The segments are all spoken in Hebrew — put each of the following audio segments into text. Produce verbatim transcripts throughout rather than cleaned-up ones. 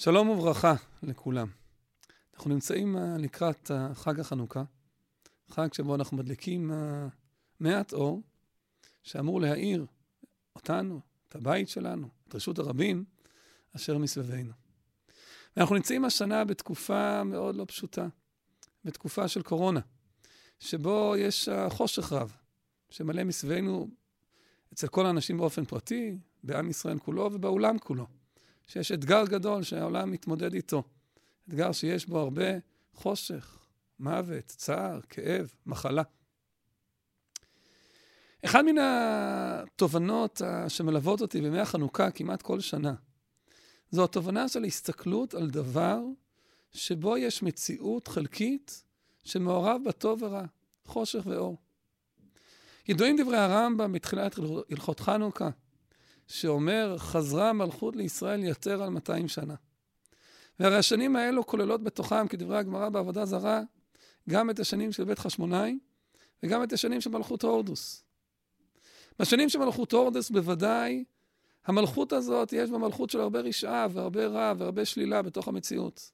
שלום וברכה לכולם. אנחנו נמצאים לקראת חג החנוכה, חג שבו אנחנו מדליקים מעט אור, שאמור להאיר אותנו, את הבית שלנו, את רשות הרבים, אשר מסביבנו. ואנחנו נמצאים השנה בתקופה מאוד לא פשוטה, בתקופה של קורונה, שבו יש חושך רב, שמלא מסביבנו אצל כל האנשים באופן פרטי, בעם ישראל כולו ובעולם כולו. שיש אתגר גדול שהעולם מתמודד איתו. אתגר שיש בו הרבה חושך, מוות, צער, כאב, מחלה. אחד מן התובנות שמלוות אותי בימי החנוכה כמעט כל שנה, זו התובנה של הסתכלות על דבר שבו יש מציאות חלקית שמעורב בטוב ורע, חושך ואור. ידועים דברי הרמב"ם מתחילת הלכות חנוכה, שאומר, חזרה מלכות לישראל יותר על מאתיים שנה. והרי השנים האלו כוללות בתוכם, כדברי הגמרא בעבודה זרה, גם את השנים של בית חשמונאי, וגם את השנים של מלכות הורדוס. בשנים של מלכות הורדוס בוודאי, המלכות הזאת יש במלכות של הרבה רשעה, והרבה רע, והרבה שלילה בתוך המציאות.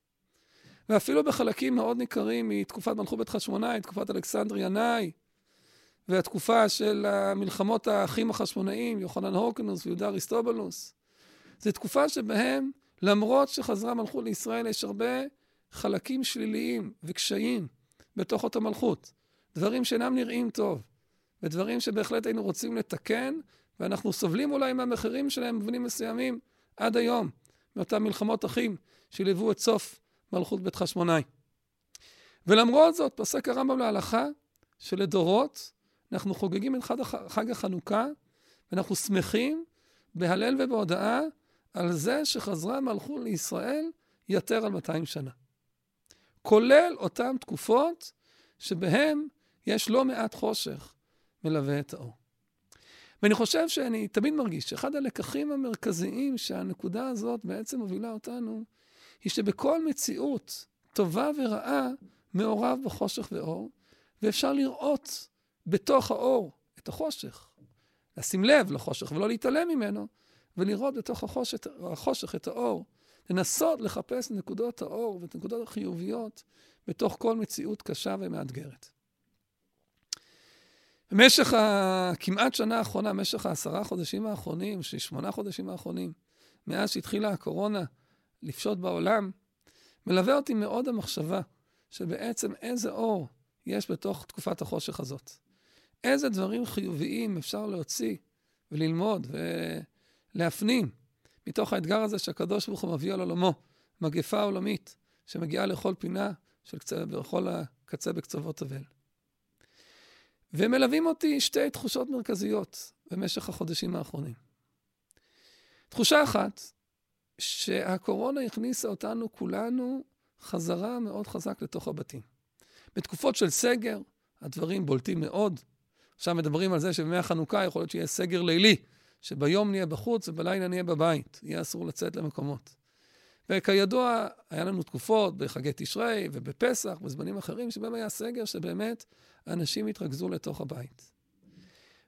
ואפילו בחלקים מאוד ניכרים, מתקופת מלכות בית חשמונאי, תקופת אלכסנדר ינאי, והתקופה של המלחמות האחים החשמונאים, יוחנן הורקנוס ויהודה אריסטובולוס. זו תקופה שבהם, למרות שחזרה מלכות לישראל, יש הרבה חלקים שליליים וקשיים בתוך אותה מלכות. דברים שאינם נראים טוב, ודברים שבהחלט היינו רוצים לתקן, ואנחנו סובלים אולי מהמחירים שלהם בבנים מסוימים עד היום, מאותם מלחמות אחים שליוו את סוף מלכות בית חשמונאי. ולמרות זאת, פסק הרמב"ם להלכה שלדורות, אנחנו חוגגים את חג החנוכה, ואנחנו שמחים בהלל ובהודעה על זה שחזרה מלכות לישראל יותר על מאתיים שנה. כולל אותן תקופות שבהן יש לא מעט חושך מלווה את האור. ואני חושב שאני תמיד מרגיש שאחד הלקחים המרכזיים שהנקודה הזאת בעצם מובילה אותנו, היא שבכל מציאות טובה ורעה מעורב בחושך ואור, ואפשר לראות בתוך האור את החושך, לשים לב לחושך ולא להתעלם ממנו, ולראות בתוך החושך, החושך את האור, לנסות לחפש נקודות האור ואת נקודות החיוביות בתוך כל מציאות קשה ומאתגרת. במשך כמעט שנה האחרונה, במשך העשרה חודשים האחרונים, שמונה חודשים האחרונים, מאז שהתחילה הקורונה לפשוט בעולם, מלווה אותי מאוד המחשבה שבעצם איזה אור יש בתוך תקופת החושך הזאת. איזה דברים חיוביים אפשר להוציא וללמוד ולהפנים מתוך האתגר הזה שהקדוש ברוך הוא מביא על עולמו, מגפה עולמית שמגיעה לכל פינה של קצה, בכל הקצה בקצוות תבל. ומלווים אותי שתי תחושות מרכזיות במשך החודשים האחרונים. תחושה אחת, שהקורונה הכניסה אותנו כולנו חזרה מאוד חזק לתוך הבתים. בתקופות של סגר, הדברים בולטים מאוד. עכשיו מדברים על זה שבימי החנוכה יכול להיות שיהיה סגר לילי, שביום נהיה בחוץ ובלילה נהיה בבית, יהיה אסור לצאת למקומות. וכידוע, היה לנו תקופות בחגי תשרי ובפסח, בזמנים אחרים, שבהם היה סגר שבאמת אנשים התרכזו לתוך הבית.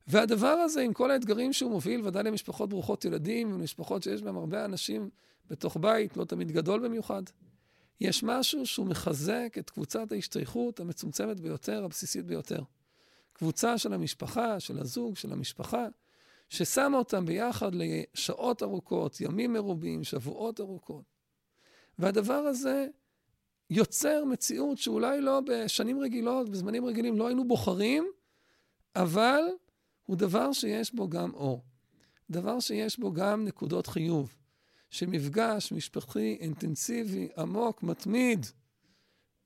והדבר הזה, עם כל האתגרים שהוא מוביל, ודאי למשפחות ברוכות ילדים, ולמשפחות שיש בהם הרבה אנשים בתוך בית, לא תמיד גדול במיוחד, יש משהו שהוא מחזק את קבוצת ההשתייכות המצומצמת ביותר, הבסיסית ביותר. קבוצה של המשפחה, של הזוג, של המשפחה, ששמה אותם ביחד לשעות ארוכות, ימים מרובים, שבועות ארוכות. והדבר הזה יוצר מציאות שאולי לא בשנים רגילות, בזמנים רגילים לא היינו בוחרים, אבל הוא דבר שיש בו גם אור. דבר שיש בו גם נקודות חיוב. שמפגש משפחתי אינטנסיבי, עמוק, מתמיד,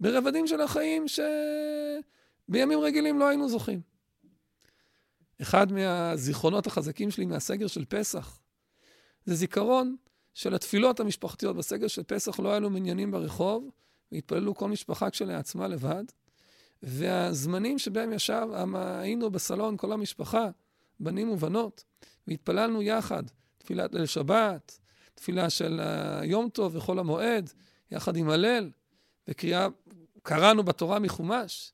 ברבדים של החיים שבימים רגילים לא היינו זוכים. אחד מהזיכרונות החזקים שלי מהסגר של פסח, זה זיכרון של התפילות המשפחתיות. בסגר של פסח לא היו מניינים ברחוב, והתפללו כל משפחה כשלעצמה לבד, והזמנים שבהם ישב, היינו בסלון כל המשפחה, בנים ובנות, והתפללנו יחד, תפילת ליל שבת, תפילה של יום טוב וכל המועד, יחד עם הלל, וקראנו בתורה מחומש.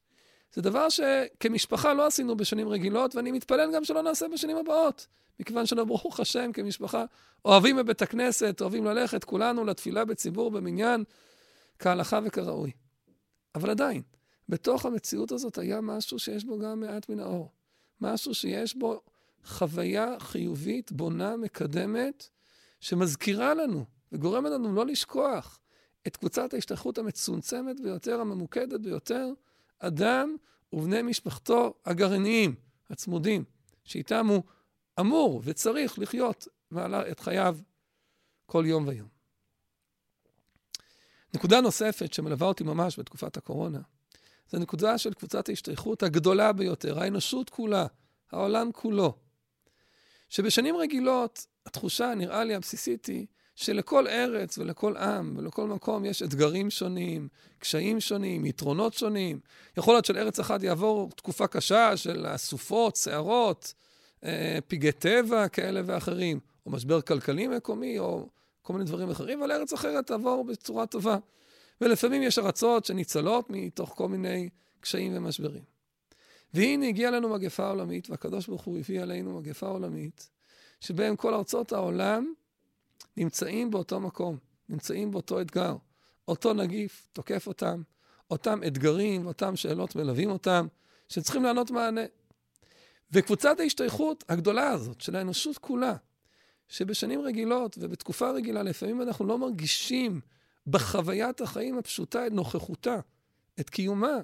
זה דבר שכמשפחה לא עשינו בשנים רגילות, ואני מתפלל גם שלא נעשה בשנים הבאות, מכיוון שלא ברוך השם כמשפחה. אוהבים בבית הכנסת, אוהבים ללכת כולנו לתפילה בציבור, במניין, כהלכה וכראוי. אבל עדיין, בתוך המציאות הזאת היה משהו שיש בו גם מעט מן האור. משהו שיש בו חוויה חיובית, בונה, מקדמת, שמזכירה לנו וגורמת לנו לא לשכוח את קבוצת ההשתייכות המצומצמת ביותר, הממוקדת ביותר, אדם ובני משפחתו הגרעיניים, הצמודים, שאיתם הוא אמור וצריך לחיות את חייו כל יום ויום. נקודה נוספת שמלווה אותי ממש בתקופת הקורונה, זו נקודה של קבוצת ההשתייכות הגדולה ביותר, האנושות כולה, העולם כולו, שבשנים רגילות התחושה נראה לי הבסיסית היא, שלכל ארץ ולכל עם ולכל מקום יש אתגרים שונים, קשיים שונים, יתרונות שונים. יכול להיות של ארץ אחת יעבור תקופה קשה של סופות, שערות, פיגי טבע כאלה ואחרים, או משבר כלכלי מקומי, או כל מיני דברים אחרים, אבל ארץ אחרת תעבור בצורה טובה. ולפעמים יש ארצות שניצלות מתוך כל מיני קשיים ומשברים. והנה הגיעה לנו מגפה עולמית, והקדוש ברוך הוא הביא עלינו מגפה עולמית, שבהם כל ארצות העולם נמצאים באותו מקום, נמצאים באותו אתגר, אותו נגיף תוקף אותם, אותם אתגרים, אותם שאלות מלווים אותם, שצריכים לענות מענה. וקבוצת ההשתייכות הגדולה הזאת של האנושות כולה, שבשנים רגילות ובתקופה רגילה, לפעמים אנחנו לא מרגישים בחוויית החיים הפשוטה, את נוכחותה, את קיומה,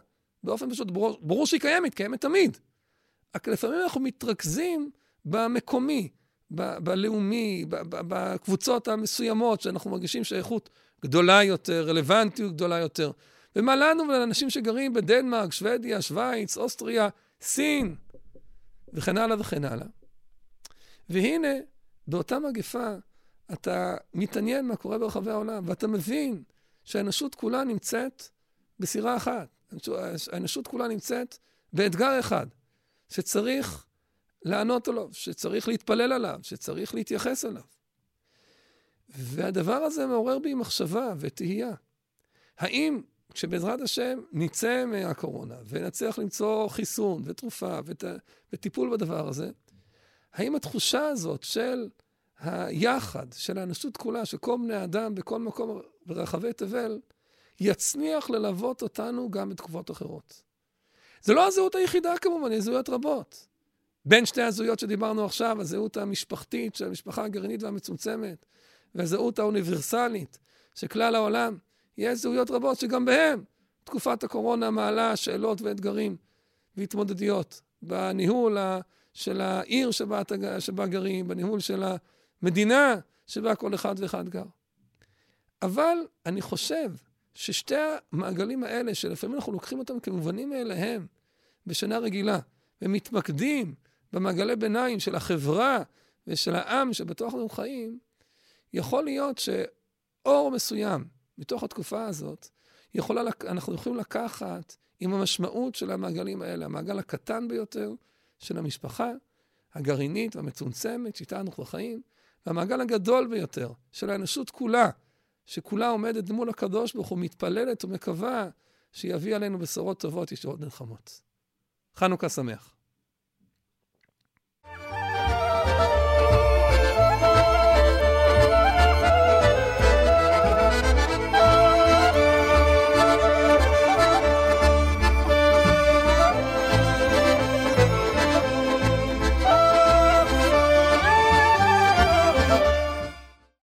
באופן פשוט ברור, ברור שהיא קיימת, קיימת תמיד. רק לפעמים אנחנו מתרכזים במקומי, ב- בלאומי, ב- ב- בקבוצות המסוימות, שאנחנו מרגישים שייכות גדולה יותר, רלוונטיות גדולה יותר. ומה לנו ולאנשים שגרים בדנמרק, שוודיה, שוויץ, אוסטריה, סין, וכן הלאה וכן הלאה. והנה, באותה מגפה, אתה מתעניין מה קורה ברחבי העולם, ואתה מבין שהאנושות כולה נמצאת בסירה אחת. האנושות כולה נמצאת באתגר אחד, שצריך לענות עליו, שצריך להתפלל עליו, שצריך להתייחס אליו. והדבר הזה מעורר בי מחשבה ותהייה. האם כשבעזרת השם ניצא מהקורונה, ונצליח למצוא חיסון ותרופה ות... וטיפול בדבר הזה, האם התחושה הזאת של היחד, של האנושות כולה, שכל בני אדם בכל מקום ברחבי תבל, יצניח ללוות אותנו גם בתקופות אחרות. זה לא הזהות היחידה כמובן, יש זהויות רבות. בין שתי הזהויות שדיברנו עכשיו, הזהות המשפחתית של המשפחה הגרעינית והמצומצמת, והזהות האוניברסלית של כלל העולם, יש זהויות רבות שגם בהן תקופת הקורונה מעלה שאלות ואתגרים והתמודדויות בניהול של העיר שבה, שבה גרים, בניהול של המדינה שבה כל אחד ואחד גר. אבל אני חושב ששתי המעגלים האלה, שלפעמים אנחנו לוקחים אותם כמובנים אליהם בשנה רגילה, ומתמקדים במעגלי ביניים של החברה ושל העם שבתוך אנחנו חיים, יכול להיות שאור מסוים מתוך התקופה הזאת, יכולה, אנחנו יכולים לקחת עם המשמעות של המעגלים האלה, המעגל הקטן ביותר של המשפחה הגרעינית והמצומצמת, שאיתה אנחנו חיים, והמעגל הגדול ביותר של האנושות כולה, שכולה עומדת מול הקדוש ברוך הוא, מתפללת ומקווה שיביא עלינו בשורות טובות, ישועות נחמות. חנוכה שמח.